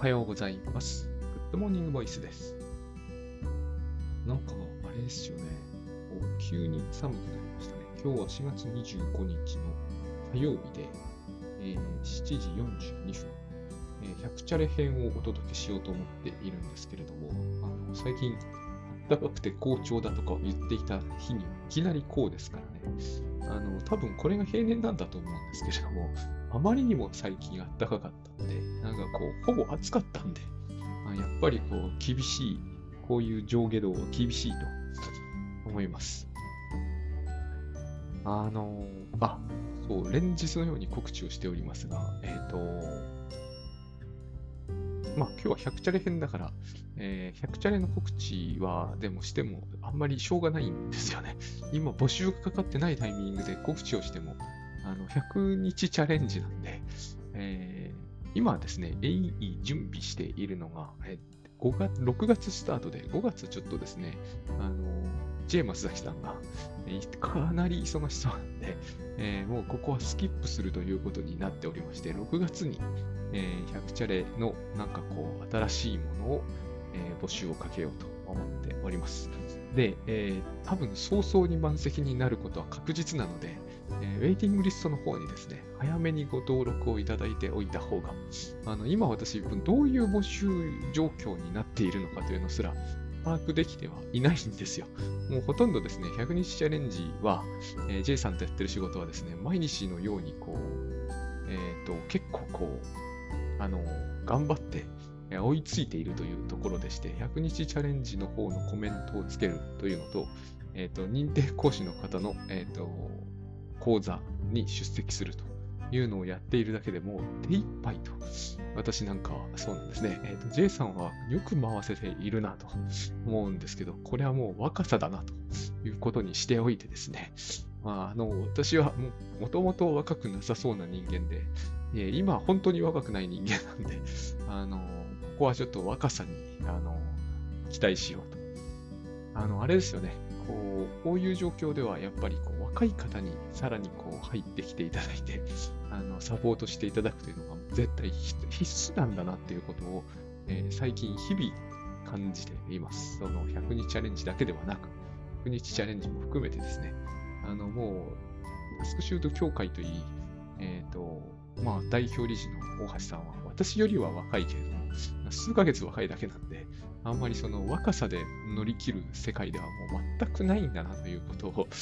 おはようございます。グッドモーニングボイスです。なんかあれですよね、急に寒くなりましたね。今日は4月25日の火曜日で、7時42分、100チャレ編をお届けしようと思っているんですけれども、最近暖かくて好調だとかを言っていた日にいきなりこうですからね。多分これが平年なんだと思うんですけれども、あまりにも最近暖かかったんで、なんかこうほぼ暑かったんで、やっぱりこう厳しい、こういう上下動は厳しいと思います。そう連日のように告知をしておりますが、今日は100チャレ編だから、100チャレの告知はでもしてもあんまりしょうがないんですよね。今募集がかかってないタイミングで告知をしても100日チャレンジなんで、今はですね準備しているのが、6月スタートで、5月ちょっとですねJ 松崎さんがかなり忙しそうなんで、もうここはスキップするということになっておりまして、6月に100チャレのなんかこう新しいものを募集をかけようと思っております。で、多分早々に満席になることは確実なので、ウェイティングリストの方にですね早めにご登録をいただいておいた方が、今私どういう募集状況になっているのかというのすら把握できてはいないんですよ。もうほとんどですね100日チャレンジは、J さんとやってる仕事はですね毎日のようにこう、結構こう頑張って追いついているというところでして、100日チャレンジの方のコメントをつけるというのと、認定講師の方の、講座に出席するというのをやっているだけでもう手一杯と、私なんかはそうなんですね、J さんはよく回せているなと思うんですけど、これはもう若さだなということにしておいてですね、私はもともと若くなさそうな人間で、今本当に若くない人間なんで、ここはちょっと若さに期待しようと。あれですよね、こういう状況ではやっぱりこう若い方にさらにこう入ってきていただいて、サポートしていただくというのが絶対必須なんだなっていうことを、最近日々感じています。その100日チャレンジだけではなく、100日チャレンジも含めてですね、もうスクシュート協会といい、代表理事の大橋さんは私よりは若いけれども数ヶ月若いだけなんで、あんまりその若さで乗り切る世界ではもう全くないんだなということを組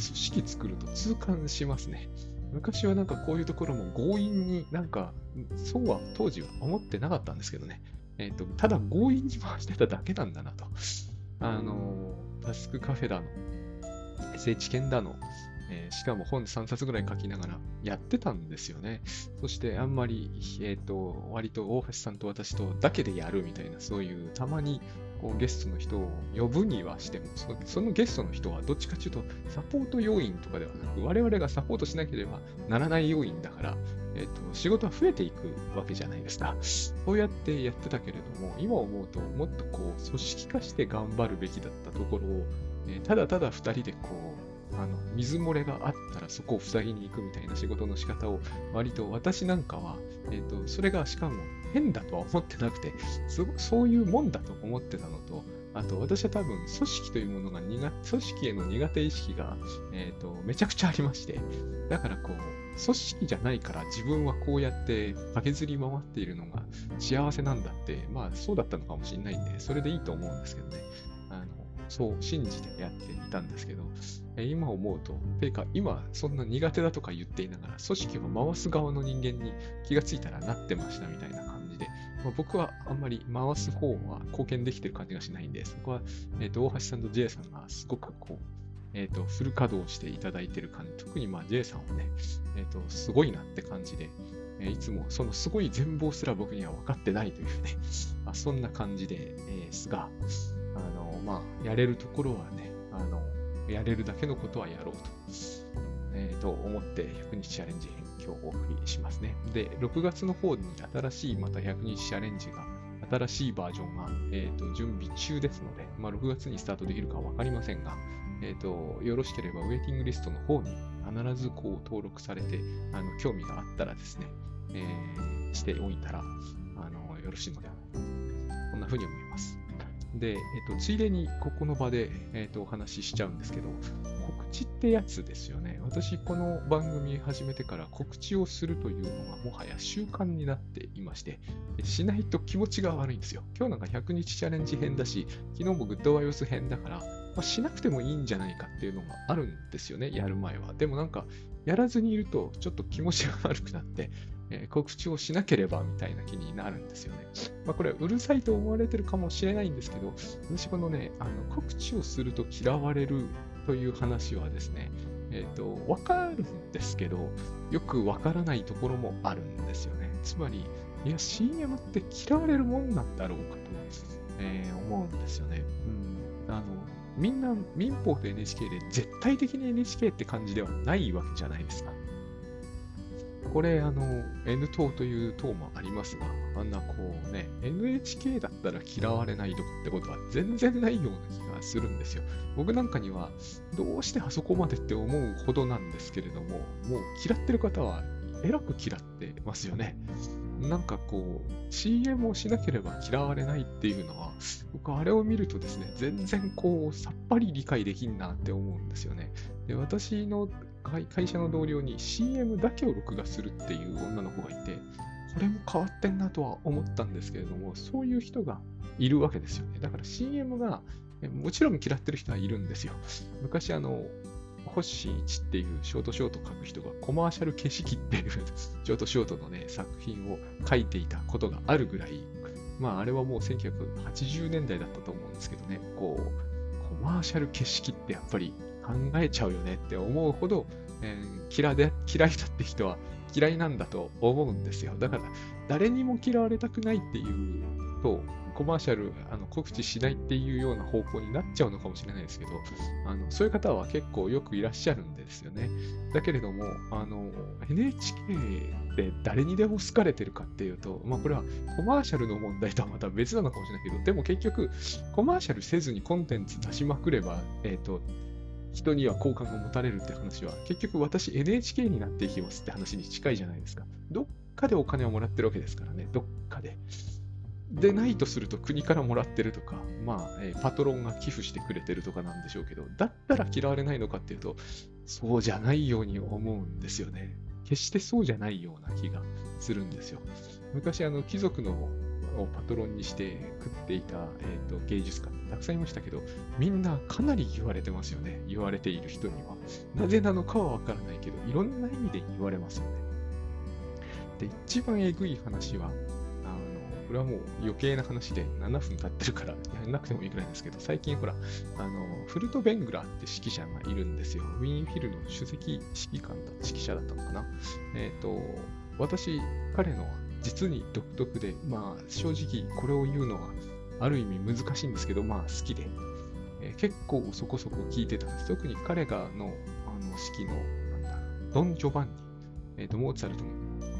織作ると痛感しますね。昔はなんかこういうところも強引になんかそうは当時は思ってなかったんですけどね、ただ強引に回してただけなんだなと、タスクカフェだの聖地圏だの、しかも本3冊ぐらい書きながらやってたんですよね。そしてあんまり、割と大橋さんと私とだけでやるみたいな、そういうたまにこうゲストの人を呼ぶにはしても、そのゲストの人はどっちかというとサポート要員とかではなく、我々がサポートしなければならない要員だから、仕事は増えていくわけじゃないですか。そうやってやってたけれども、今思うともっとこう組織化して頑張るべきだったところを、ただただ2人でこう水漏れがあったらそこを塞ぎに行くみたいな仕事の仕方を、割と私なんかは、それがしかも変だとは思ってなくて、そういうもんだと思ってたのと、あと私は多分組織というものが組織への苦手意識が、めちゃくちゃありまして、だからこう組織じゃないから自分はこうやって駆けずり回っているのが幸せなんだって、そうだったのかもしれないんで、それでいいと思うんですけどね。そう信じてやっていたんですけど、今思うと、てか今そんな苦手だとか言っていながら組織を回す側の人間に気がついたらなってましたみたいな感じで、僕はあんまり回す方は貢献できてる感じがしないんで、そこは、大橋さんと J さんがすごくこう、フル稼働していただいてる感じ、特にJ さんはね、すごいなって感じで、いつもそのすごい全貌すら僕には分かってないというね、そんな感じですが、やれるところはね、やれるだけのことはやろうと、思って100日チャレンジ編今日お送りしますね。で、6月の方に新しいまた100日チャレンジが、新しいバージョンが、準備中ですので、6月にスタートできるかは分かりませんが、よろしければウェイティングリストの方に必ずこう登録されて、興味があったらですね、しておいたらよろしいのではないか、こんなふうに思います。で、ついでにここの場で、お話ししちゃうんですけど、告知ってやつですよね。私この番組始めてから告知をするというのがもはや習慣になっていまして、しないと気持ちが悪いんですよ。今日なんか100日チャレンジ編だし、昨日もグッドワイオス編だから、しなくてもいいんじゃないかっていうのがあるんですよね、やる前は。でもなんかやらずにいるとちょっと気持ちが悪くなって、告知をしなければみたいな気になるんですよね。これはうるさいと思われてるかもしれないんですけど、私このね、告知をすると嫌われるという話はですね、わかるんですけど、よくわからないところもあるんですよね。つまり、いや CM って嫌われるもんなんだろうかと、思うんですよね。みんな民放と NHK で絶対的に NHK って感じではないわけじゃないですか。これN 党という党もありますが、あんなこうね、NHK だったら嫌われないとかってことは全然ないような気がするんですよ。僕なんかにはどうしてあそこまでって思うほどなんですけれども、もう嫌ってる方はえらく嫌ってますよね。なんかこう CM をしなければ嫌われないっていうのは、僕あれを見るとですね、全然こうさっぱり理解できんなって思うんですよね。で、私の会社の同僚に CM だけを録画するっていう女の子がいて、これも変わってんなとは思ったんですけれども、そういう人がいるわけですよね。だから CM がもちろん嫌ってる人はいるんですよ。昔星1っていうショート書く人がコマーシャル消し切っていうショートのね、作品を書いていたことがあるぐらい、あれはもう1980年代だったと思うんですけどね、こうコマーシャル消し切ってやっぱり考えちゃうよねって思うほど、嫌いだって人は嫌いなんだと思うんですよ。だから誰にも嫌われたくないっていうと、コマーシャル告知しないっていうような方向になっちゃうのかもしれないですけど、そういう方は結構よくいらっしゃるんですよね。だけれどもNHK で誰にでも好かれてるかっていうと、これはコマーシャルの問題とはまた別なのかもしれないけど、でも結局コマーシャルせずにコンテンツ出しまくれば、人には好感が持たれるって話は、結局私 NHK になっていきますって話に近いじゃないですか。どっかでお金をもらってるわけですからね、どっかで。でないとすると国からもらってるとか、パトロンが寄付してくれてるとかなんでしょうけど、だったら嫌われないのかっていうと、そうじゃないように思うんですよね。決してそうじゃないような気がするんですよ。昔貴族のをパトロンにして食っていた、芸術家たくさんいましたけど、みんなかなり言われてますよね。言われている人にはなぜなのかはわからないけど、いろんな意味で言われますよね。で、一番えぐい話は、これはもう余計な話で7分経ってるからやらなくてもいいくらいですけど、最近ほらフルト・ベングラーって指揮者がいるんですよ。ウィーンフィルの首席指揮官だ指揮者だったのかな。私彼の実に独特で、正直これを言うのはある意味難しいんですけど、好きで、結構そこそこ聞いてたんです。特に彼が指揮のドン・ジョバンニ、モーツァルトの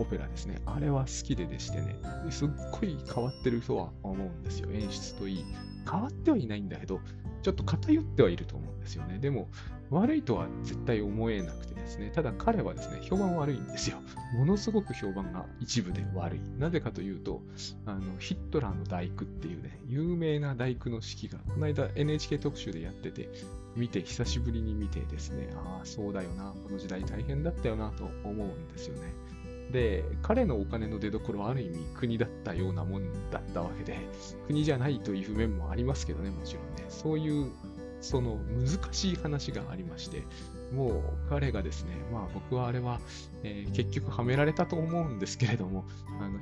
オペラですね。あれは好きでしてね、すっごい変わってるとは思うんですよ。演出といい、変わってはいないんだけど、ちょっと偏ってはいると思うんですよね。でも悪いとは絶対思えなくてですね、ただ彼はですね、評判悪いんですよ。ものすごく評判が一部で悪い。なぜかというと、ヒットラーの第九っていうね、有名な第九の指揮がこの間 NHK 特集でやってて、久しぶりに見てですね、ああそうだよな、この時代大変だったよなと思うんですよね。で、彼のお金の出どころはある意味国だったようなもんだったわけで、国じゃないという面もありますけどね、もちろんね。そういうその難しい話がありまして、もう彼がですね、僕はあれは、結局はめられたと思うんですけれども、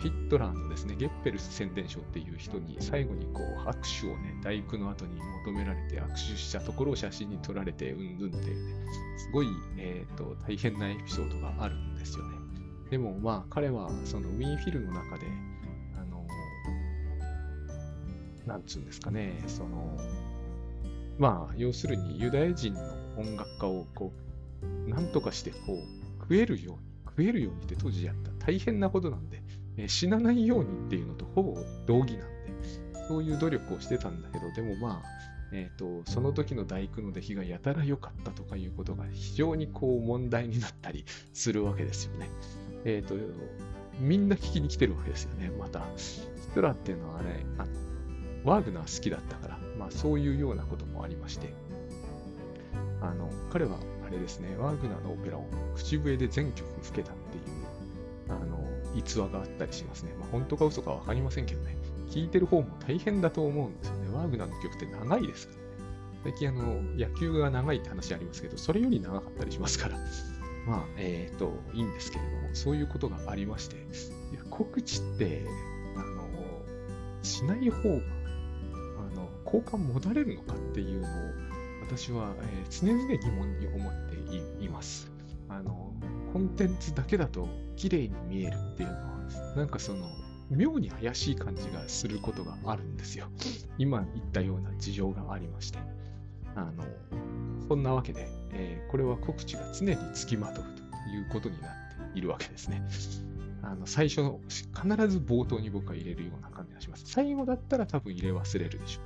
ヒットラーのですね、ゲッペルス宣伝賞っていう人に最後にこう握手をね、第九の後に求められて握手したところを写真に撮られてうんぬんっていうね、すごい、大変なエピソードがあるんですよね。でも彼はそのウィーンフィルの中でなんつうんですかね、その要するにユダヤ人の音楽家をこうなんとかしてこう食えるようにって当時やった大変なことなんで、死なないようにっていうのとほぼ同義なんで、そういう努力をしてたんだけど、でもその時の第九の出来がやたら良かったとかいうことが非常にこう問題になったりするわけですよね。みんな聞きに来てるわけですよね。またヒトラーっていうのはね、ワーグナー好きだったから、まあ、そういうようなこともありまして、彼はあれですね、ワーグナーのオペラを口笛で全曲吹けたっていう逸話があったりしますね。まあ、本当か嘘か分かりませんけどね、聴いてる方も大変だと思うんですよね。ワーグナーの曲って長いですからね。最近野球が長いって話ありますけど、それより長かったりしますから、まあ、いいんですけれども、そういうことがありまして、いや告知って、しない方が、好感持たれるのかっていうのを、私は、常々疑問に思っています。コンテンツだけだと綺麗に見えるっていうのは、なんか妙に怪しい感じがすることがあるんですよ。今言ったような事情がありまして、そんなわけで、これは告知が常につきまとうということになっているわけですね。最初の必ず冒頭に僕は入れるような感じがします。最後だったら多分入れ忘れるでしょ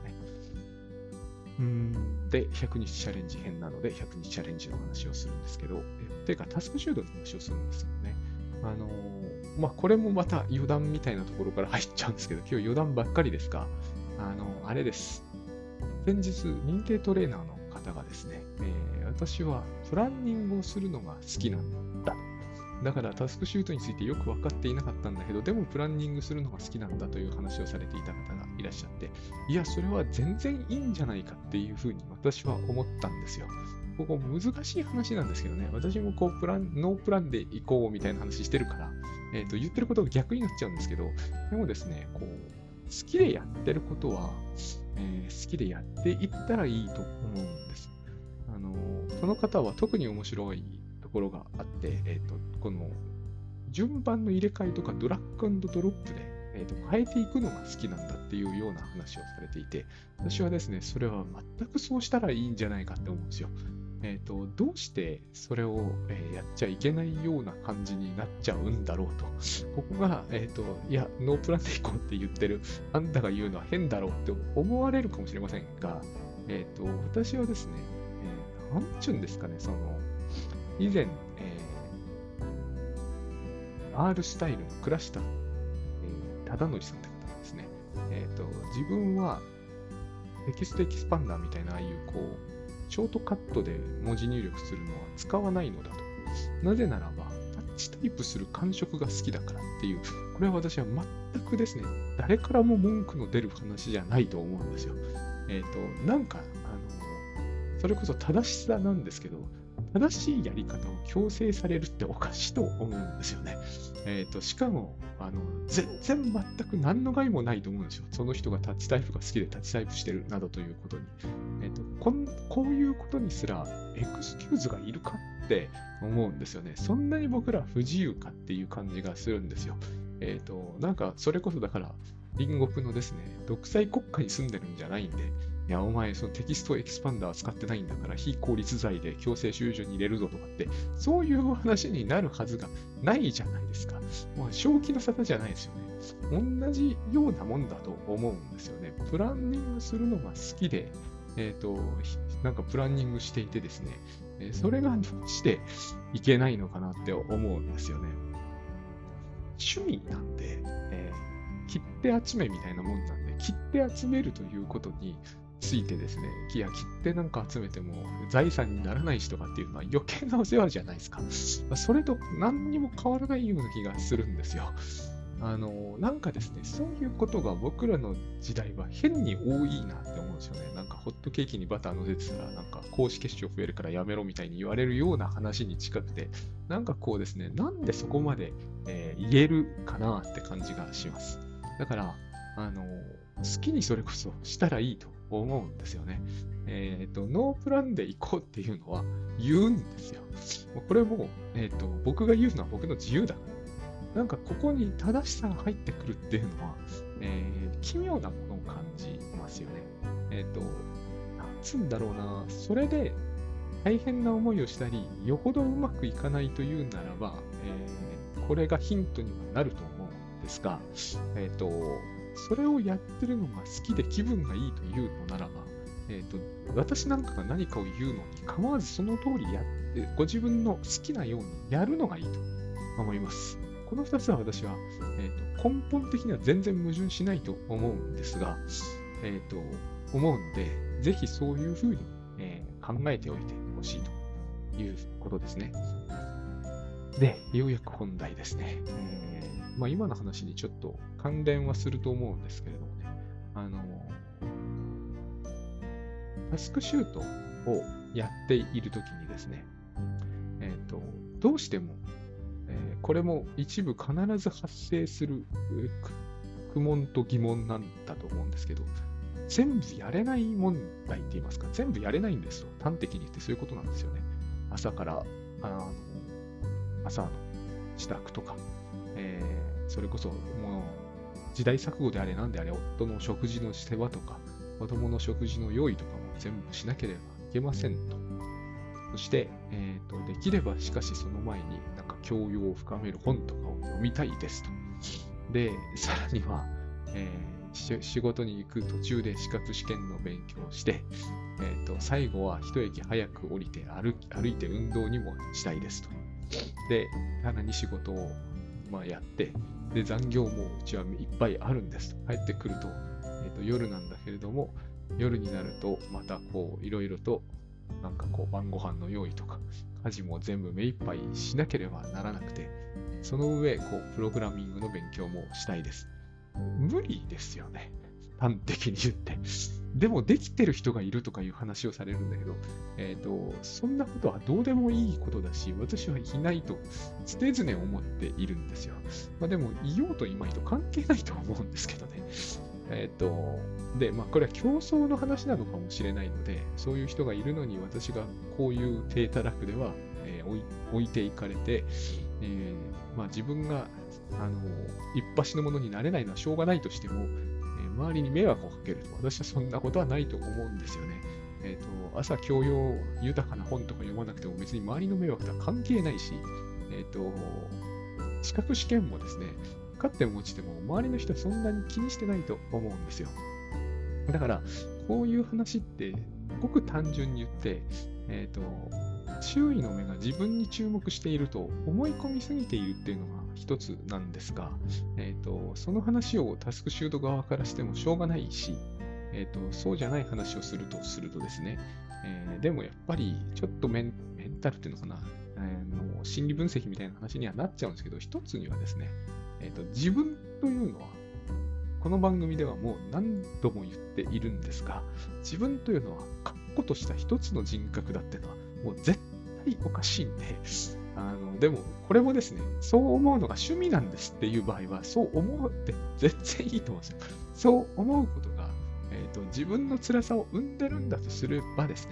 うね。で、100日チャレンジ編なので、100日チャレンジの話をするんですけど、というかタスクシュードの話をするんですけどね。まあ、これもまた余談みたいなところから入っちゃうんですけど、今日余談ばっかりですが、あれです。先日、認定トレーナーの方がですね、私はプランニングをするのが好きなんだ。だからタスクシュートについてよく分かっていなかったんだけど、でもプランニングするのが好きなんだという話をされていた方がいらっしゃって、いや、それは全然いいんじゃないかっていうふうに私は思ったんですよ。ここ難しい話なんですけどね、私もこうノープランで行こうみたいな話してるから、言ってることが逆になっちゃうんですけど、でもですね、こう好きでやってることは、好きでやっていったらいいと思うんです。その方は特に面白いところがあって、この順番の入れ替えとかドラッグ&ドロップで、変えていくのが好きなんだっていうような話をされていて、私はですね、それは全くそうしたらいいんじゃないかって思うんですよ。どうしてそれを、やっちゃいけないような感じになっちゃうんだろうと。ここが、いや、ノープランで行こうって言ってる、あんたが言うのは変だろうって思われるかもしれませんが、私はですね、なんちゅうんですかね、以前、R スタイルの倉下忠則さんって方がですね、自分はテキストエキスパンダーみたいな、ああいうこう、ショートカットで文字入力するのは使わないのだと。なぜならば、タッチタイプする感触が好きだからっていう、これは私は全くですね、誰からも文句の出る話じゃないと思うんですよ。なんか、それこそ正しさなんですけど、正しいやり方を強制されるっておかしいと思うんですよね。しかも、全然全く何の害もないと思うんですよ。その人がタッチタイプが好きでタッチタイプしてるなどということに。こういうことにすらエクスキューズがいるかって思うんですよね。そんなに僕ら不自由かっていう感じがするんですよ。なんかそれこそだから、隣国のですね、独裁国家に住んでるんじゃないんで、いや、お前、テキストエキスパンダー使ってないんだから、非効率罪で強制収容所に入れるぞとかって、そういう話になるはずがないじゃないですか。まあ、正気の沙汰じゃないですよね。同じようなもんだと思うんですよね。プランニングするのが好きで、なんかプランニングしていてですね、それがどうしていけないのかなって思うんですよね。趣味なんで、切手集めみたいなもんなんで、切手集めるということに、ついてですね、いや、切手なんか集めても財産にならないしとかっていうのは余計なお世話じゃないですか。それと何にも変わらないような気がするんですよ。なんかですね、そういうことが僕らの時代は変に多いなって思うんですよね。なんかホットケーキにバター乗せてたら、なんか高脂血症増えるからやめろみたいに言われるような話に近くて、なんかこうですね、なんでそこまで、言えるかなって感じがします。だから、好きにそれこそしたらいいと思うんですよね。ノープランで行こうっていうのは言うんですよ。これも、僕が言うのは僕の自由だ。なんかここに正しさが入ってくるっていうのは、奇妙なものを感じますよね。なんつうんだろうな、それで大変な思いをしたり、よほどうまくいかないというならば、これがヒントにはなると思うんですが、それをやってるのが好きで気分がいいというのならば、私なんかが何かを言うのに構わずその通りやって、ご自分の好きなようにやるのがいいと思います。この2つは私は、根本的には全然矛盾しないと思うんですが、思うので、ぜひそういうふうに、考えておいてほしいということですね。で、ようやく本題ですね。今の話にちょっと関連はすると思うんですけれどもね、タスクシュートをやっているときにですね、どうしても、これも一部必ず発生する苦悶と疑問なんだと思うんですけど、全部やれない問題って言いますか、全部やれないんですよ。端的に言ってそういうことなんですよね。朝から朝の支度とか、それこそもう時代錯誤であれなんであれ、夫の食事の世話とか子供の食事の用意とかも全部しなければいけませんと。そして、できればしかしその前になんか教養を深める本とかを読みたいですと。で、さらには、仕事に行く途中で資格試験の勉強をして、最後は一駅早く降りて歩いて運動にもしたいですと。で、さらに仕事を、やって、で、残業もうちはいっぱいあるんですと。帰ってくると、夜なんだけれども、夜になるとまたこういろいろとなんかこう晩ご飯の用意とか家事も全部目いっぱいしなければならなくて、その上こうプログラミングの勉強もしたいです。無理ですよね、端的に言って。でもできてる人がいるとかいう話をされるんだけど、そんなことはどうでもいいことだし、私はいないと常々思っているんですよ。でもいようといまいと関係ないと思うんですけどね。で、これは競争の話なのかもしれないので、そういう人がいるのに私がこういう低たらくでは、置いていかれて、自分が一発のものになれないのはしょうがないとしても、周りに迷惑をかけると、私はそんなことはないと思うんですよね。朝教養豊かな本とか読まなくても別に周りの迷惑とは関係ないし、資格試験もですね、勝っても落ちても周りの人はそんなに気にしてないと思うんですよ。だからこういう話ってごく単純に言って、周囲の目が自分に注目していると思い込みすぎているっていうのが一つなんですが、その話をタスクシュート側からしてもしょうがないし、そうじゃない話をするとですね、でもやっぱりちょっとメンタルっていうのかな、心理分析みたいな話にはなっちゃうんですけど、一つにはですね、自分というのは、この番組ではもう何度も言っているんですが、自分というのは確固とした一つの人格だっていうのはもう絶対おかしいんで、でもこれもですね、そう思うのが趣味なんですっていう場合は、そう思って絶対いいと思うんですよ。そう思うことが、自分の辛さを生んでるんだとすればです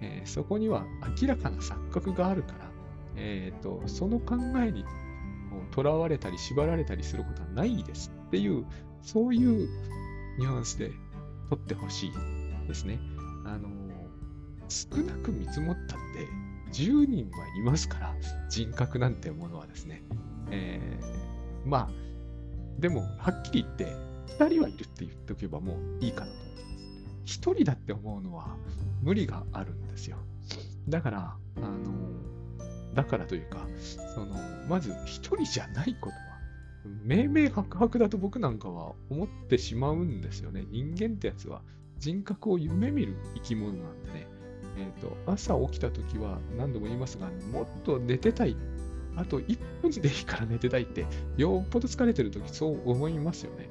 ね、そこには明らかな錯覚があるから、その考えにとらわれたり縛られたりすることはないですっていう、そういうニュアンスで取ってほしいですね。少なく見積もったって10人はいますから、人格なんてものはですね、でもはっきり言って2人はいるって言っておけばもういいかなと思います。1人だって思うのは無理があるんですよ。だからというか、まず一人じゃないことは明々白々だと僕なんかは思ってしまうんですよね。人間ってやつは人格を夢見る生き物なんでね、朝起きた時は何度も言いますが、もっと寝てたい、あと1分でいいから寝てたいって、よっぽど疲れてる時そう思いますよね。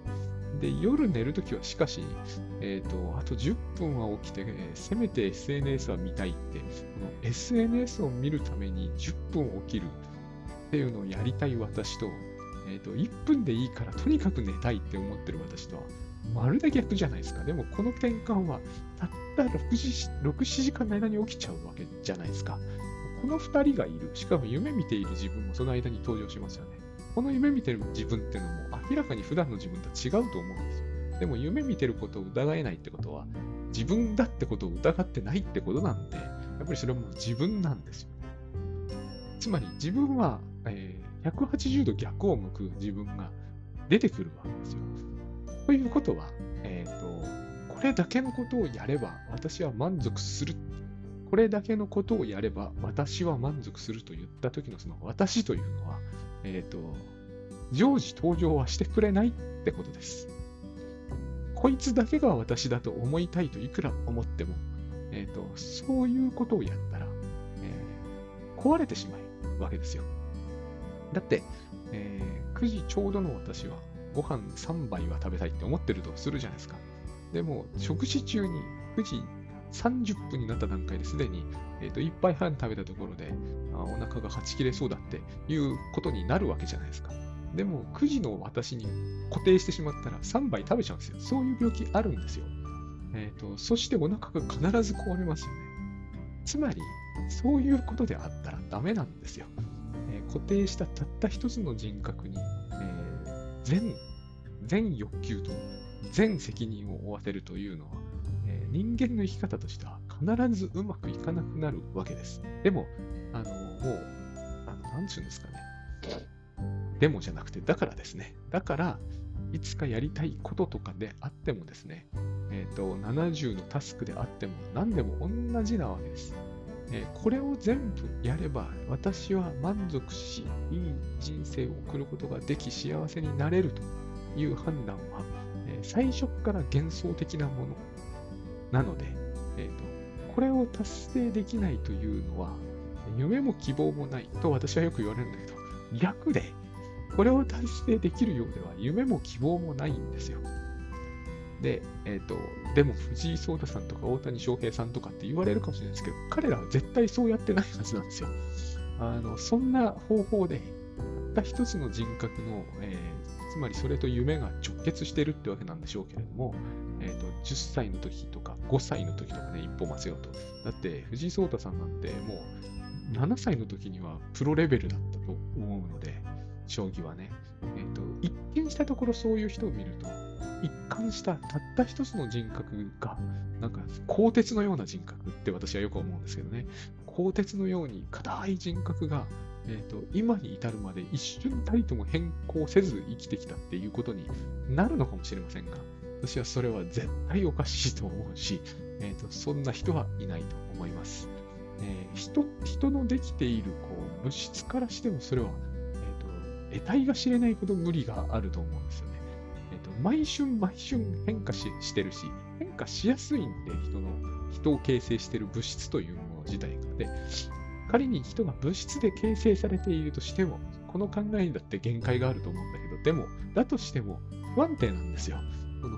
で、夜寝るときはしかし、あと10分は起きて、せめて SNS は見たいって、この SNS を見るために10分起きるっていうのをやりたい私と、1分でいいからとにかく寝たいって思ってる私とはまるで逆じゃないですか。でもこの転換はたった6、7時間の間に起きちゃうわけじゃないですか。この2人がいる、しかも夢見ている自分もその間に登場しますよね。この夢見てる自分っていうのも明らかに普段の自分とは違うと思うんですよ。でも夢見てることを疑えないってことは、自分だってことを疑ってないってことなんで、やっぱりそれはもう自分なんですよ。つまり自分は、180度逆を向く自分が出てくるわけですよ。ということは、これだけのことをやれば私は満足する。これだけのことをやれば私は満足すると言った時のその私というのは、常時登場はしてくれないってことです。こいつだけが私だと思いたいといくら思っても、そういうことをやったら、壊れてしまうわけですよ。だって、9時ちょうどの私はご飯3杯は食べたいって思ってるとするじゃないですか。でも食事中に9時30分になった段階ですでに、1杯半食べたところでお腹がはち切れそうだっていうことになるわけじゃないですか。でも9時の私に固定してしまったら3杯食べちゃうんですよ。そういう病気あるんですよ。そしてお腹が必ず壊れますよね。つまりそういうことであったらダメなんですよ。固定したたった一つの人格に、全欲求と全責任を負わせるというのは、人間の生き方としては必ずうまくいかなくなるわけです。でも、なんていうんですかね。でもじゃなくて、だからですね。だから、いつかやりたいこととかであってもですね、70のタスクであっても何でも同じなわけです。これを全部やれば私は満足し、いい人生を送ることができ、幸せになれるという判断は、最初から幻想的なものなので、これを達成できないというのは夢も希望もないと私はよく言われるんだけど、逆でこれを達成できるようでは夢も希望もないんですよ。で、でも藤井聡太さんとか大谷翔平さんとかって言われるかもしれないですけど、彼らは絶対そうやってないはずなんですよ。そんな方法でたった一つの人格の、つまりそれと夢が直結してるってわけなんでしょうけれども、10歳の時とか5歳の時とかね、一歩間違うと。だって藤井聡太さんなんてもう7歳の時にはプロレベルだったと思うので、将棋はね、一見したところそういう人を見ると、一貫したたった一つの人格がなんか鋼鉄のような人格って私はよく思うんですけどね。鋼鉄のように固い人格が、今に至るまで一瞬たりとも変更せず生きてきたっていうことになるのかもしれませんが、私はそれは絶対おかしいと思うし、そんな人はいないと思います。人のできているこう物質からしてもそれは、得体が知れないほど無理があると思うんですよね。毎春毎春変化してるし、変化しやすいんで、人を形成している物質というもの自体が。で、仮に人が物質で形成されているとしても、この考えにだって限界があると思うんだけど、でもだとしても不安定なんですよ。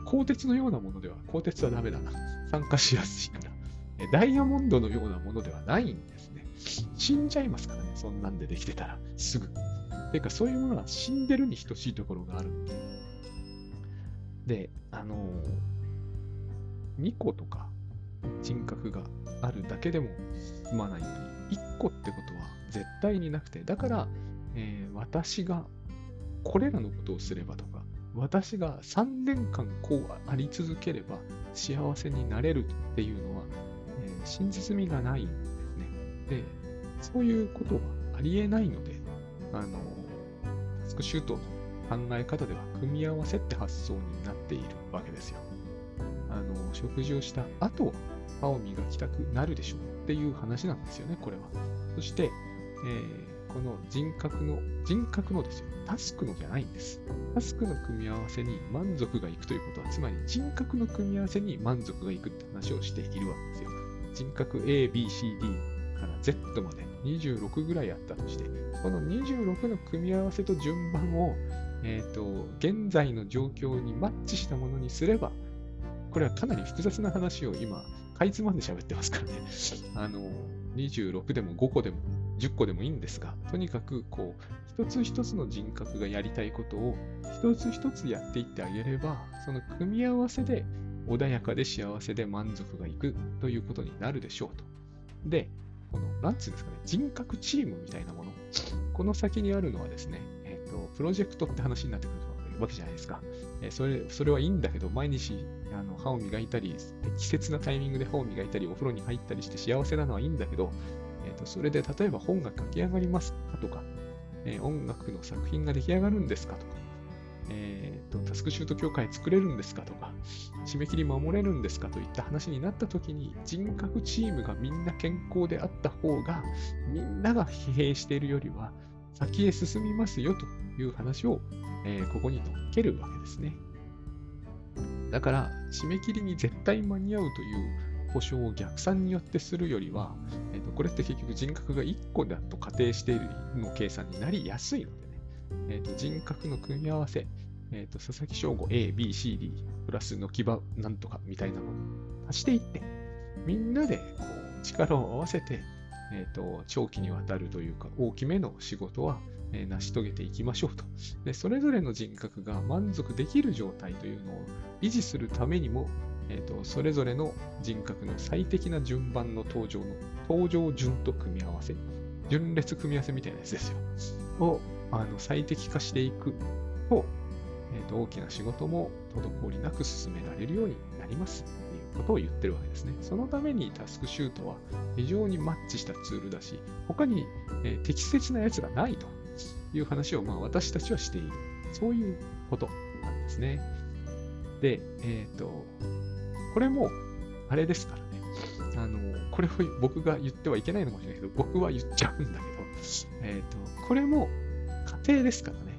鋼鉄のようなものでは、鋼鉄はダメだな、酸化しやすいから。ダイヤモンドのようなものではないんですね。死んじゃいますからね、そんなんでできてたらすぐ。てかそういうものは死んでるに等しいところがあるんで。で、2個とか人格があるだけでも済まないのに、1個ってことは絶対になくて、だから、私がこれらのことをすればとか、私が3年間こうあり続ければ幸せになれるっていうのは、真実味がないんですね。で、そういうことはありえないので、タスクシュート考え方では組み合わせって発想になっているわけですよ。食事をした後、歯を磨きたくなるでしょうっていう話なんですよね、これは。そして、この人格のですよ、タスクのじゃないんです。タスクの組み合わせに満足がいくということは、つまり人格の組み合わせに満足がいくって話をしているわけですよ。人格 A、B、C、D から Z まで26ぐらいあったとして、この26の組み合わせと順番を現在の状況にマッチしたものにすれば、これはかなり複雑な話を今かいつまんで喋ってますからね。26でも5個でも10個でもいいんですが、とにかくこう一つ一つの人格がやりたいことを一つ一つやっていってあげれば、その組み合わせで穏やかで幸せで満足がいくということになるでしょうと。で、このなんていうんですかね、人格チームみたいなもの、この先にあるのはですね、プロジェクトって話になってくるわけじゃないですか。それはいいんだけど、毎日歯を磨いたり、適切なタイミングで歯を磨いたり、お風呂に入ったりして幸せなのはいいんだけど、それで例えば本が書き上がりますかとか、音楽の作品が出来上がるんですかとか、タスクシュート協会作れるんですかとか、締め切り守れるんですかといった話になったときに、人格チームがみんな健康であった方が、みんなが疲弊しているよりは、先へ進みますよという話を、ここに乗っけるわけですね。だから締め切りに絶対間に合うという保証を逆算によってするよりは、これって結局人格が1個だと仮定しているの計算になりやすいのでね、人格の組み合わせ、佐々木翔吾 A、B、C、D プラスの木場なんとかみたいなのを足していってみんなでこう力を合わせて、長期にわたるというか大きめの仕事は、成し遂げていきましょうと。でそれぞれの人格が満足できる状態というのを維持するためにも、それぞれの人格の最適な順番の登場順と組み合わせ、順列組み合わせみたいなやつですよを最適化していくと、大きな仕事も滞りなく進められるようになりますということを言ってるわけですね。そのためにタスクシュートは非常にマッチしたツールだし、他に適切なやつがないという話を私たちはしている、そういうことなんですね。で、これもあれですからね、これを僕が言ってはいけないのかもしれないけど、僕は言っちゃうんだけど、これも仮定ですからね。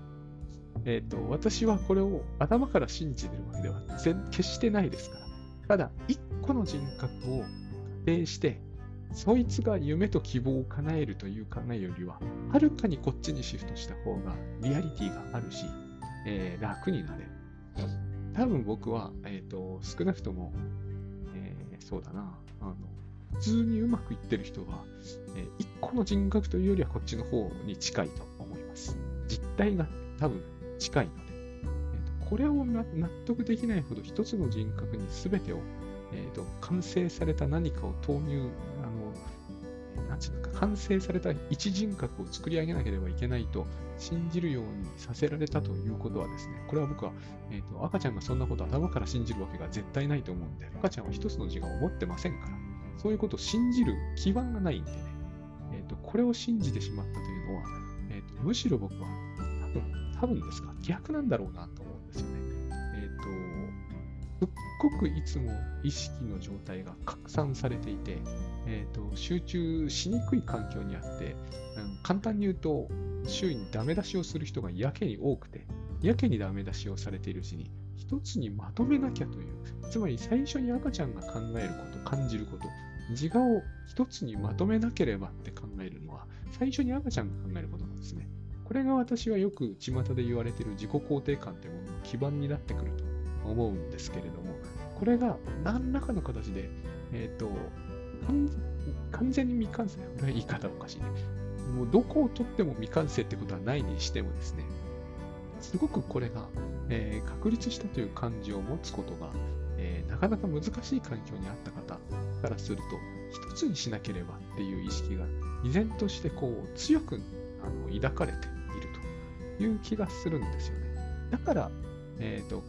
私はこれを頭から信じてるわけでは決してないですから、ただ一個の人格を仮定してそいつが夢と希望を叶えるという考えよりははるかにこっちにシフトした方がリアリティがあるし、楽になれる。多分僕は、少なくとも、そうだな、普通にうまくいってる人は、一個の人格というよりはこっちの方に近いと思います。実態が多分近いので、これを納得できないほど一つの人格に全てを、完成された何かを投入、なんていうか、完成された一人格を作り上げなければいけないと信じるようにさせられたということはですね、これは僕は、赤ちゃんがそんなこと頭から信じるわけが絶対ないと思うんで、赤ちゃんは一つの自我を持ってませんから、そういうことを信じる基盤がないんでね、これを信じてしまったというのは、むしろ僕は多分ですか、逆なんだろうなと思うんですよね。すっごくいつも意識の状態が拡散されていて、集中しにくい環境にあって、簡単に言うと周囲にダメ出しをする人がやけに多くて、やけにダメ出しをされているうちに一つにまとめなきゃという、つまり最初に赤ちゃんが考えること、感じること、自我を一つにまとめなければって考えるのは最初に赤ちゃんが考えることなんですね。これが私はよく巷で言われている自己肯定感というものの基盤になってくると思うんですけれども、これが何らかの形で、完全に未完成、これは言い方おかしいね。もうどこをとっても未完成ってことはないにしてもですね、すごくこれが、確立したという感じを持つことが、なかなか難しい環境にあった方からすると、一つにしなければっていう意識が依然としてこう強く抱かれているという気がするんですよね。だから、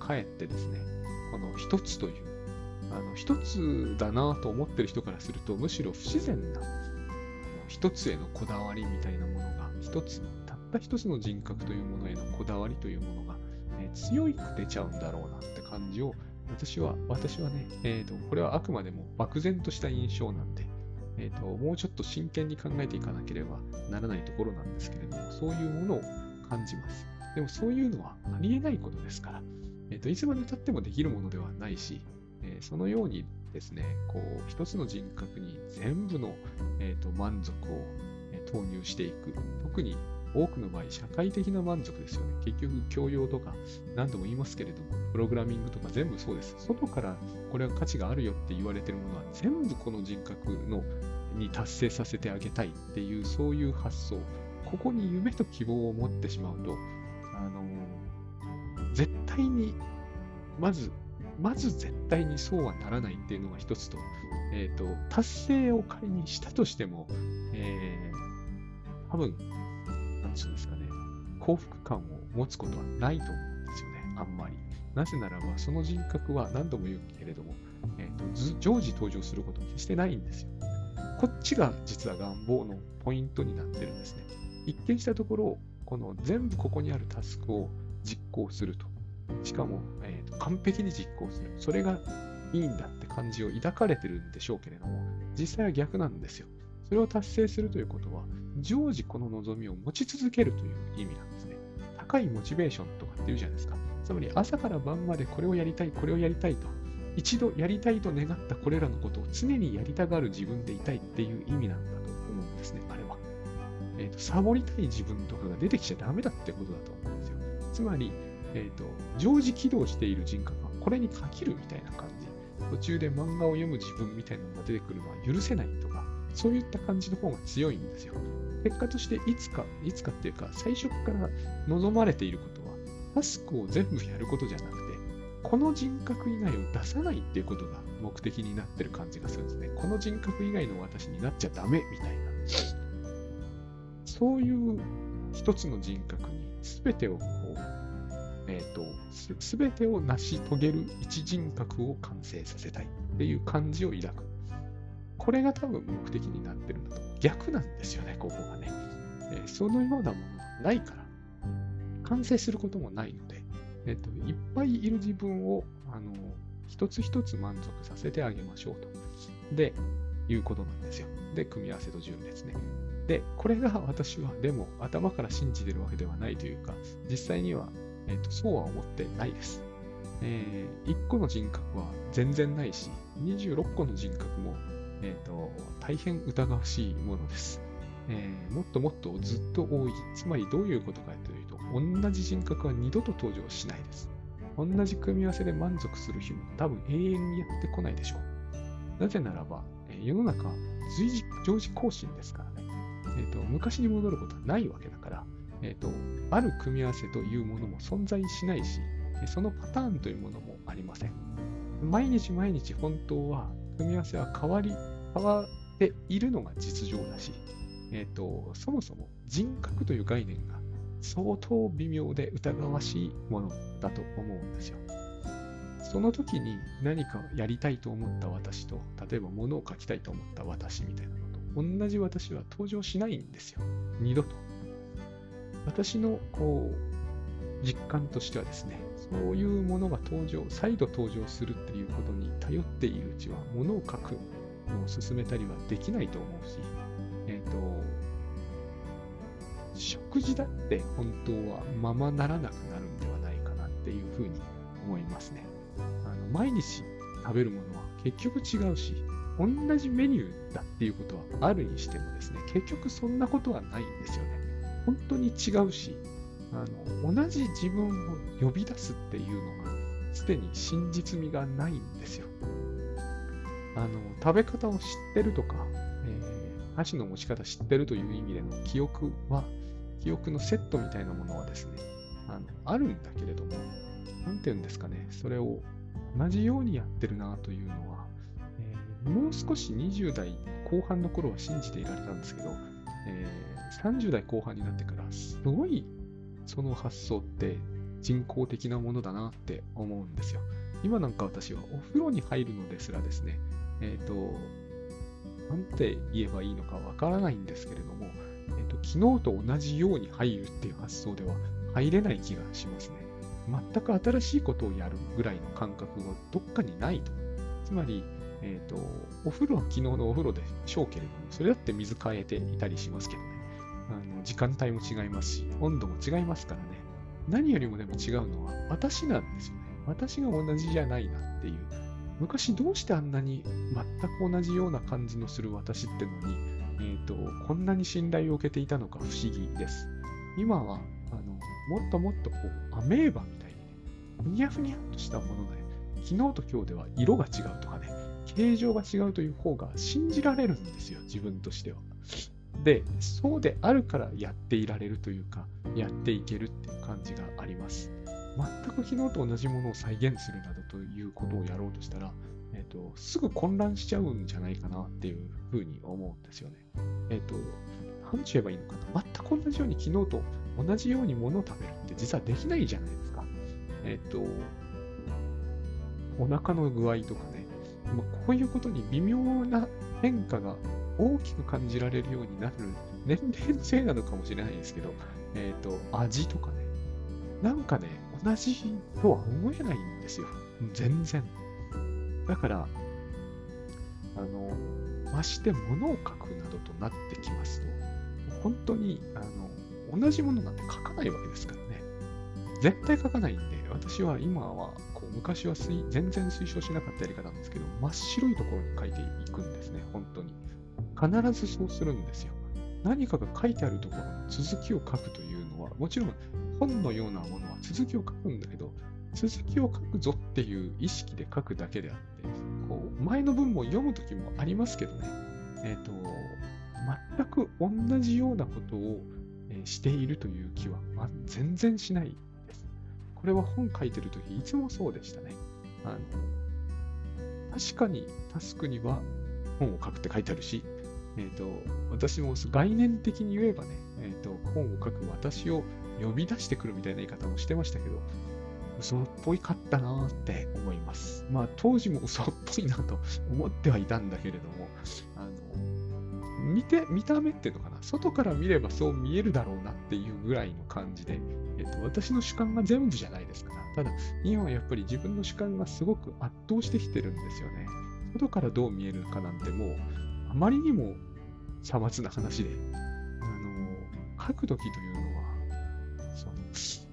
かえってですね、この一つという、一つだなと思ってる人からすると、むしろ不自然な一つへのこだわりみたいなものが、たった一つの人格というものへのこだわりというものが、強く出ちゃうんだろうなって感じを、私はね、これはあくまでも漠然とした印象なんで、もうちょっと真剣に考えていかなければならないところなんですけれども、そういうものを感じます。でもそういうのはありえないことですから、いつまでたってもできるものではないし、そのようにですね、こう一つの人格に全部の、満足を投入していく。特に多くの場合、社会的な満足ですよね。結局、教養とか何度も言いますけれども、プログラミングとか全部そうです。外からこれは価値があるよって言われているものは、全部この人格に達成させてあげたいっていう、そういう発想。ここに夢と希望を持ってしまうと、絶対に、まず絶対にそうはならないっていうのが一つと、達成を仮にしたとしても、多分、ですかね、幸福感を持つことはないと思うんですよね、あんまり。なぜならば、その人格は何度も言うけれども、常時登場することを決してないんですよ。こっちが実は願望のポイントになってるんですね。一見したところ、この全部ここにあるタスクを実行すると。しかも、完璧に実行する。それがいいんだって感じを抱かれてるんでしょうけれども、実際は逆なんですよ。それを達成するということは、常時この望みを持ち続けるという意味なんですね。高いモチベーションとかっていうじゃないですか。つまり朝から晩までこれをやりたい、これをやりたいと、一度やりたいと願ったこれらのことを常にやりたがる自分でいたいっていう意味なんだと思うんですね、あれは。サボりたい自分とかが出てきちゃダメだってことだと思うんですよ。つまり、常時起動している人格はこれに限るみたいな感じ。途中で漫画を読む自分みたいなのが出てくるのは許せないとか、そういった感じの方が強いんですよ。結果としていつかっていうか、最初から望まれていることは、タスクを全部やることじゃなくて、この人格以外を出さないっていうことが目的になってる感じがするんですね。この人格以外の私になっちゃダメみたいな。そういう一つの人格に全てを全てを成し遂げる一人格を完成させたいっていう感じを抱く。これが多分目的になってるんだと思う。逆なんですよね、ここがね。そのようなものはないから、完成することもないので、いっぱいいる自分を一つ一つ満足させてあげましょうと。で、いうことなんですよ。で、組み合わせと順列ね。で、これが私はでも頭から信じてるわけではないというか、実際にはそうは思ってないです。1個の人格は全然ないし、26個の人格も、大変疑わしいものです。もっともっとずっと多い。つまりどういうことかというと、同じ人格は二度と登場しないです。同じ組み合わせで満足する日も多分永遠にやってこないでしょう。なぜならば、世の中常時更新ですからね。昔に戻ることはないわけだから、ある組み合わせというものも存在しないし、そのパターンというものもありません。毎日毎日本当は組み合わせは変わっているのが実情だし、そもそも人格という概念が相当微妙で疑わしいものだと思うんですよ。その時に何かやりたいと思った私と、例えば物を書きたいと思った私みたいなのと同じ私は登場しないんですよ、二度と。私の実感としてはですね、そういうものが再度登場するっていうことに頼っているうちは、ものを書くのを進めたりはできないと思うし、食事だって本当はままならなくなるんではないかなっていうふうに思いますね。毎日食べるものは結局違うし、同じメニューだっていうことはあるにしてもですね、結局そんなことはないんですよね。本当に違うし、同じ自分を呼び出すっていうのがすでに真実味がないんですよ。食べ方を知ってるとか、箸の持ち方知ってるという意味での記憶のセットみたいなものはですね、あるんだけれども、なんていうんですかね、それを同じようにやってるなというのは、もう少し20代後半の頃は信じていられたんですけど、30代後半になってからすごいその発想って人工的なものだなって思うんですよ。今なんか私はお風呂に入るのですらですね、なんて言えばいいのかわからないんですけれども、昨日と同じように入るっていう発想では入れない気がしますね。全く新しいことをやるぐらいの感覚がどっかにないと。つまりお風呂は昨日のお風呂でしょうけれども、それだって水変えていたりしますけどね。時間帯も違いますし、温度も違いますからね。何よりもでも違うのは私なんですよね。私が同じじゃないなっていう。昔どうしてあんなに全く同じような感じのする私ってのに、こんなに信頼を受けていたのか不思議です。今はもっともっとアメーバみたいに、ふにゃふにゃっとしたもので、昨日と今日では色が違うとかね、形状が違うという方が信じられるんですよ、自分としては。で、そうであるからやっていられるというか、やっていけるっていう感じがあります。全く昨日と同じものを再現するなどということをやろうとしたら、すぐ混乱しちゃうんじゃないかなっていうふうに思うんですよね。何て言えばいいのかな。全く同じように昨日と同じようにものを食べるって実はできないじゃないですか。お腹の具合とかね。こういうことに微妙な変化が大きく感じられるようになる年齢のせいなのかもしれないですけど、味とかね、なんかね、同じとは思えないんですよ、全然。だから、まして物を書くなどとなってきますと、本当に同じものなんて書かないわけですからね。絶対書かないんで、私は今はこう昔は全然推奨しなかったやり方なんですけど、真っ白いところに書いていくんですね。本当に必ずそうするんですよ。何かが書いてあるところの続きを書くというのは、もちろん本のようなものは続きを書くんだけど、続きを書くぞっていう意識で書くだけであって、こう前の文も読むときもありますけどね、全く同じようなことをしているという気は全然しないです。これは本書いてるときいつもそうでしたね。確かにタスクには本を書くって書いてあるし、私も概念的に言えばね、本を書く私を呼び出してくるみたいな言い方もしてましたけど、嘘っぽいかったなって思います。まあ当時も嘘っぽいなと思ってはいたんだけれども、見た目っていうのかな、外から見ればそう見えるだろうなっていうぐらいの感じで、私の主観が全部じゃないですから、ただ今はやっぱり自分の主観がすごく圧倒してきてるんですよね。外からどう見えるかなんてもうあまりにもさまつな話で、書くときというのは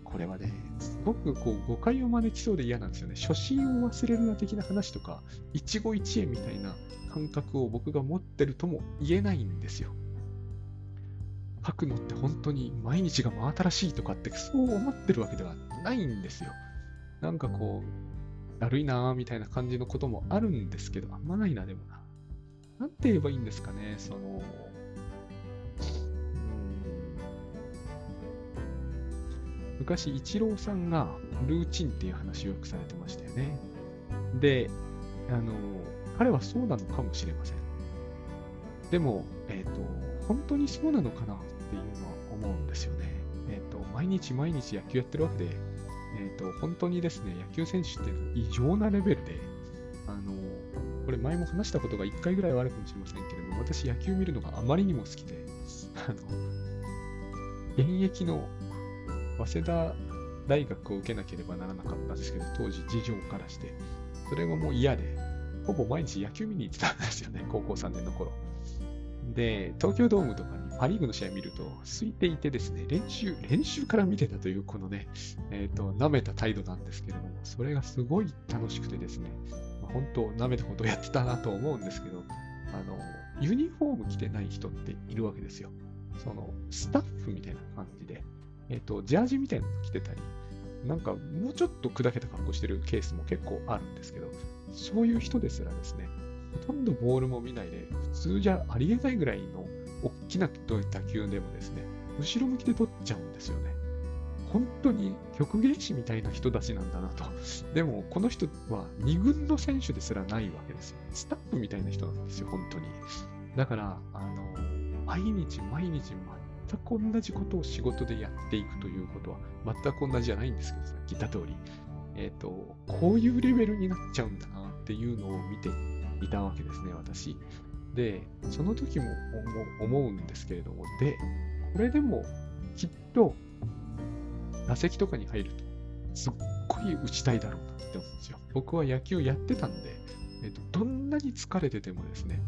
これはね、すごくこう誤解を招きそうで嫌なんですよね。初心を忘れるな的な話とか、一期一会みたいな感覚を僕が持ってるとも言えないんですよ。書くのって本当に毎日が真新しいとかってそう思ってるわけではないんですよ。なんかこう、だるいなみたいな感じのこともあるんですけど、あんまないな、でもな。なんて言えばいいんですかね、昔イチローさんがルーチンっていう話をよくされてましたよね。で、彼はそうなのかもしれません。でも、本当にそうなのかなっていうのは思うんですよね。毎日毎日野球やってるわけで、本当にですね、野球選手って異常なレベルで、これ前も話したことが1回ぐらいはあるかもしれませんけれども、私野球見るのがあまりにも好きで、現役の早稲田大学を受けなければならなかったんですけど、当時事情からしてそれがもう嫌で、ほぼ毎日野球見に行ってたんですよね、高校3年の頃で。東京ドームとかにパリーグの試合見ると空いていてですね、練習から見てたというこのね、舐めた態度なんですけれども、それがすごい楽しくてですね、本当舐めたことをやってたなと思うんですけど、ユニフォーム着てない人っているわけですよ。スタッフみたいな感じでジャージみたいなの着てたり、なんかもうちょっと砕けた格好してるケースも結構あるんですけど、そういう人ですらですね、ほとんどボールも見ないで、普通じゃありえないぐらいの大きな打球でもですね、後ろ向きで取っちゃうんですよね。本当に極限士みたいな人たちなんだなと。でもこの人は2軍の選手ですらないわけですよ。スタッフみたいな人なんですよ、本当に。だから毎日毎日全く同じことを仕事でやっていくということは全く同じじゃないんですけど、さっき言った通り、こういうレベルになっちゃうんだなっていうのを見ていたわけですね、私。で、その時も思うんですけれども、で、これでもきっと打席とかに入るとすっごい打ちたいだろうなって思うんですよ。僕は野球やってたんで、どんなに疲れててもですね、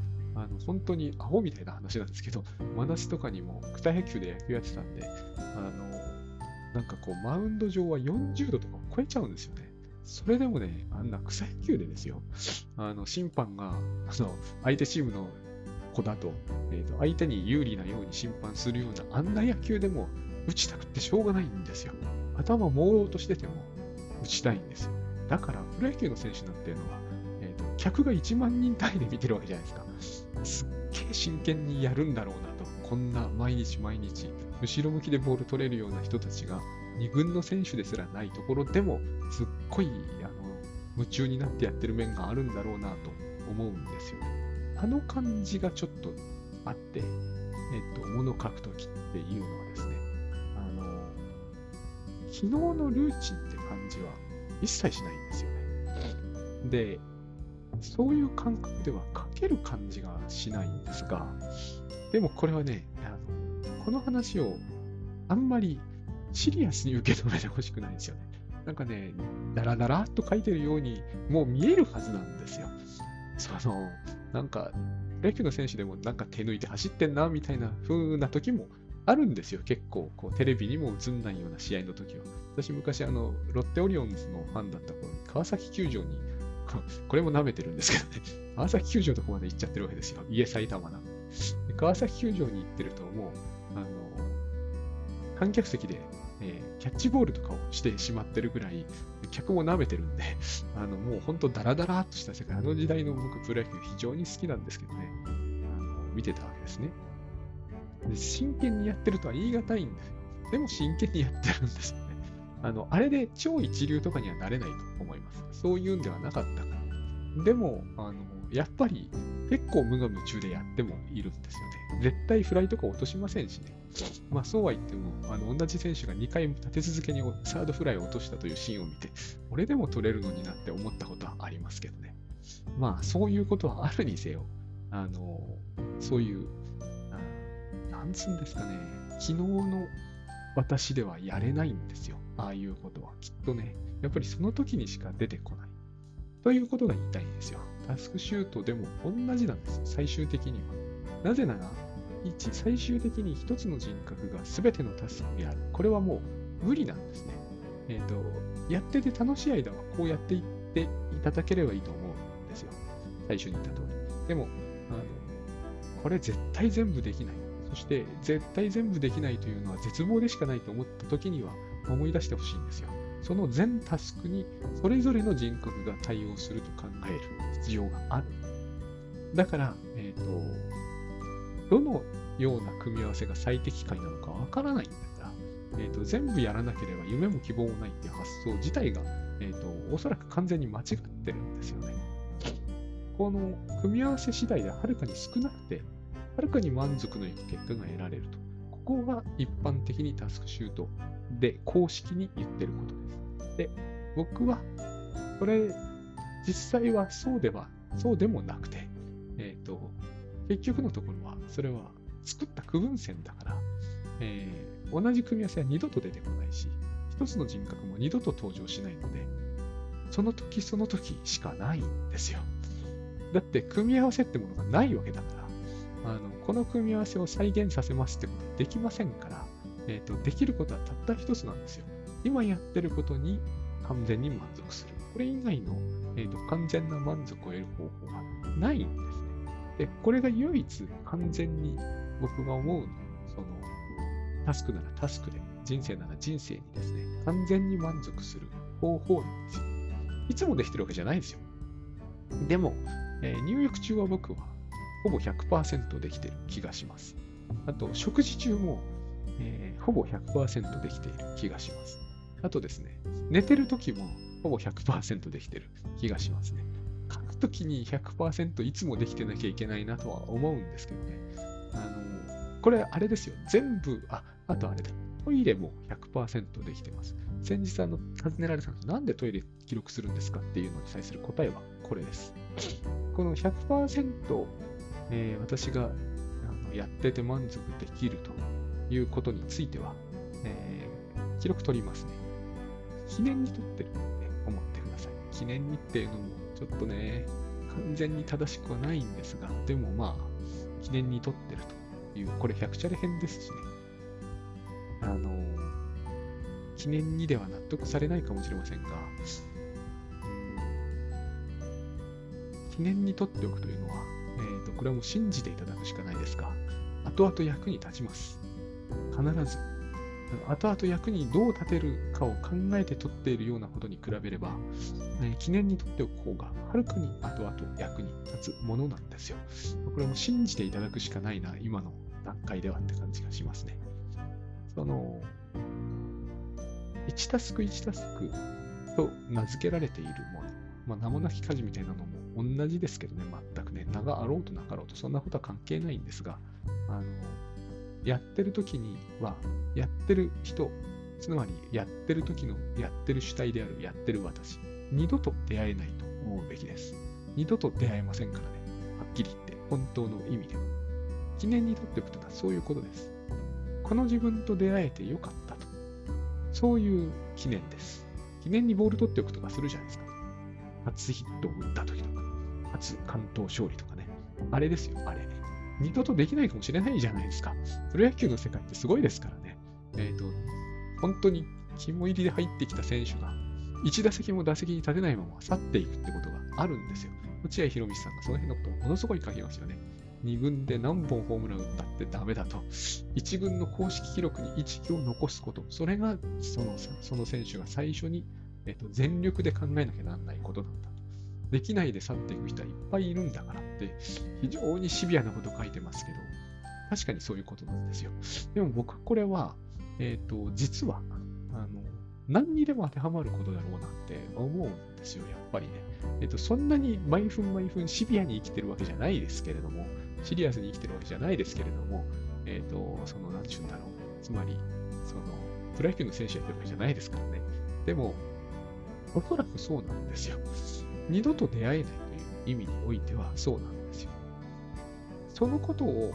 本当にアホみたいな話なんですけど、真夏とかにも草野球で野球やってたんで、なんかこうマウンド上は40度とかを超えちゃうんですよね。それでもね、あんな草野球でですよ、審判が相手チームの子だと、相手に有利なように審判するようなあんな野球でも打ちたくてしょうがないんですよ。頭朦朧としてても打ちたいんですよ。だからプロ野球の選手なんていうのは、客が1万人単位で見てるわけじゃないですか。すっげえ真剣にやるんだろうなと。こんな毎日毎日後ろ向きでボール取れるような人たちが2軍の選手ですらないところでもすっごい夢中になってやってる面があるんだろうなと思うんですよね。感じがちょっとあって、物を書くときっていうのはですね、昨日のルーチンって感じは一切しないんですよね。で、そういう感覚では書ける感じがしないんですが、でもこれはね、この話をあんまりシリアスに受け止めてほしくないんですよね。なんかね、ダラダラっと書いてるようにもう見えるはずなんですよ。なんか野球の選手でもなんか手抜いて走ってんなみたいな風な時もあるんですよ。結構こうテレビにも映んないような試合の時は。私昔ロッテオリオンズのファンだった頃に川崎球場にこれも舐めてるんですけどね、川崎球場とこまで行っちゃってるわけですよ。家埼玉なので川崎球場に行ってるともう観客席で、キャッチボールとかをしてしまってるぐらい客も舐めてるんでもうほんとダラダラっとした世界、あの時代の僕プロ野球非常に好きなんですけどね、見てたわけですね。で真剣にやってるとは言い難いんですよ。でも真剣にやってるんですよね。あれで超一流とかにはなれないと思います。そういうんではなかったから。でもやっぱり結構無我夢中でやってもいるんですよね。絶対フライとか落としませんしね。まあそうは言っても同じ選手が2回立て続けにサードフライを落としたというシーンを見て、俺でも取れるのになって思ったことはありますけどね。まあそういうことはあるにせよそういうなんつうんですかね、昨日の私ではやれないんですよ。ああいうことはきっとね、やっぱりその時にしか出てこないということが言いたいんですよ。タスクシュートでも同じなんです、最終的には。なぜなら最終的に一つの人格が全てのタスクである。これはもう無理なんですね。やってて楽しい間はこうやっていっていただければいいと思うんですよ。最初に言った通り。でもこれ絶対全部できない、そして絶対全部できないというのは絶望でしかないと思った時には思い出してほしいんですよ。その全タスクにそれぞれの人格が対応すると考える必要がある。だから、どのような組み合わせが最適解なのかわからないんだから、全部やらなければ夢も希望もないっていう発想自体が、おそらく完全に間違ってるんですよね。この組み合わせ次第ではるかに少なくてはるかに満足のいく結果が得られると。ここが一般的にタスクシュートで公式に言ってることです。で、僕はこれ実際はそうでもなくて、結局のところはそれは作った区分線だから、同じ組み合わせは二度と出てこないし、一つの人格も二度と登場しないので、その時その時しかないんですよ。だって組み合わせってものがないわけだから。この組み合わせを再現させますってことはできませんから、できることはたった一つなんですよ。今やってることに完全に満足する。これ以外の、完全な満足を得る方法はないんですね。で、これが唯一完全に僕が思うタスクならタスクで、人生なら人生にですね、完全に満足する方法なんですよ。いつもできてるわけじゃないですよ。でも、入浴中は僕はほぼ 100% できている気がします。あと、食事中も、ほぼ 100% できている気がします。あとですね、寝てる時もほぼ 100% できている気がしますね。書く時に 100% いつもできてなきゃいけないなとは思うんですけどね。これ、あれですよ。全部、あとあれだ。トイレも 100% できてます。先日、尋ねられたんです。なんでトイレ記録するんですかっていうのに対する答えはこれです。この 100%私がやってて満足できるということについては、記録取りますね。記念に取ってるって思ってください。記念にっていうのもちょっとね、完全に正しくはないんですが、でもまあ、記念に取ってるという、これ百チャレ編ですしね。記念にでは納得されないかもしれませんが、記念に取っておくというのは、これはもう信じていただくしかないですが、後々役に立ちます。必ず。後々役にどう立てるかを考えて取っているようなことに比べれば、記念に取っておく方がはるかに後々役に立つものなんですよ。これはもう信じていただくしかないな、今の段階ではって感じがしますね。1タスク1タスクと名付けられているもの、まあ、名もなき家事みたいなのも同じですけどね、全くね、名があろうとなかろうと、そんなことは関係ないんですが、やってる時には、やってる人、つまりやってる時のやってる主体であるやってる私、二度と出会えないと思うべきです。二度と出会えませんからね、はっきり言って、本当の意味では。記念にとっておくとはそういうことです。この自分と出会えてよかったと。そういう記念です。記念にボール取っておくとかするじゃないですか。初ヒットを打った時とか、初完投勝利とかね、あれですよ、あれ。二度とできないかもしれないじゃないですか。プロ野球の世界ってすごいですからね。本当に肝入りで入ってきた選手が、1打席も打席に立てないまま去っていくってことがあるんですよ。落合博満さんがその辺のことをものすごい書きますよね。2軍で何本ホームラン打ったってダメだと。1軍の公式記録に1を残すこと。それがその選手が最初に、全力で考えなきゃならないことなんだ。できないで去っていく人はいっぱいいるんだからって、非常にシビアなこと書いてますけど、確かにそういうことなんですよ。でも僕これは、実は、何にでも当てはまることだろうなって思うんですよ、やっぱりね。そんなに毎分毎分シビアに生きてるわけじゃないですけれども、シリアスに生きてるわけじゃないですけれども、その、なんていうんだろう。つまり、プロ野球の選手やってるわけじゃないですからね。でも、おそらくそうなんですよ。二度と出会えないという意味においてはそうなんですよ。そのことを、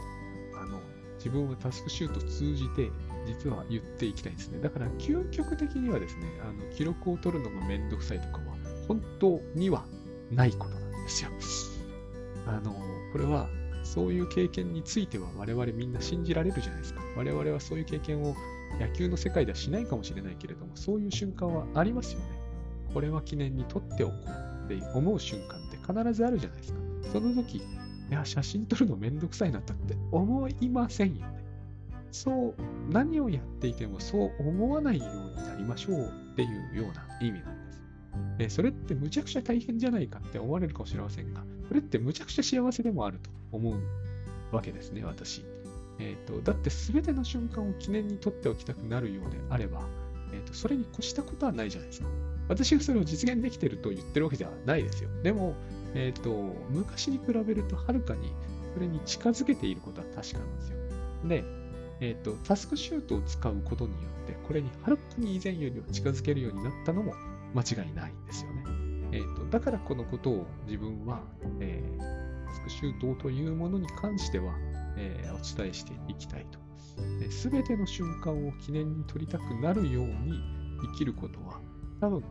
自分はタスクシュートを通じて実は言っていきたいですね。だから究極的にはですね、記録を取るのがめんどくさいとかは本当にはないことなんですよ。これはそういう経験については我々みんな信じられるじゃないですか。我々はそういう経験を野球の世界ではしないかもしれないけれども、そういう瞬間はありますよね。これは記念に取っておこうって思う瞬間って必ずあるじゃないですか。その時、いや、写真撮るのめんどくさいなったって思いませんよね。そう、何をやっていてもそう思わないようになりましょうっていうような意味なんです。それってむちゃくちゃ大変じゃないかって思われるかもしれませんが、それってむちゃくちゃ幸せでもあると思うわけですね、私。だって全ての瞬間を記念に撮っておきたくなるようであれば、それに越したことはないじゃないですか。私がそれを実現できてると言ってるわけではないですよ。でも、昔に比べるとはるかにそれに近づけていることは確かなんですよ。で、タスクシュートを使うことによって、これにはるかに以前よりは近づけるようになったのも間違いないんですよね。だからこのことを自分は、タスクシュートというものに関しては、お伝えしていきたいと。すべての瞬間を記念に撮りたくなるように生きることは、多分、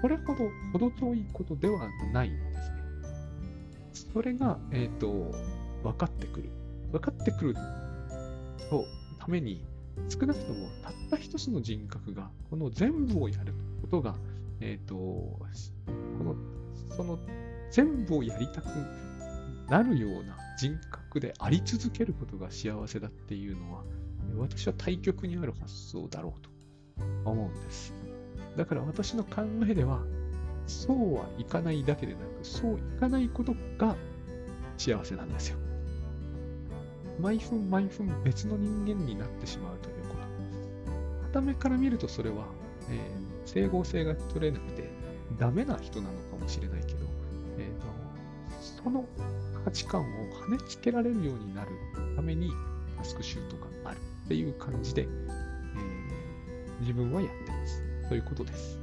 これほど程遠いことではないんですね。それが、分かってくるとために、少なくともたった一つの人格が、この全部をやることが、その全部をやりたくなるような人格であり続けることが幸せだっていうのは、私は対極にある発想だろうと思うんです。だから私の考えでは、そうはいかないだけでなく、そういかないことが幸せなんですよ。毎分毎分別の人間になってしまうということ。傍目から見るとそれは、整合性が取れなくてダメな人なのかもしれないけど、その価値観を跳ねつけられるようになるためにタスクシュートがあるっていう感じで、自分はやってます。ということです。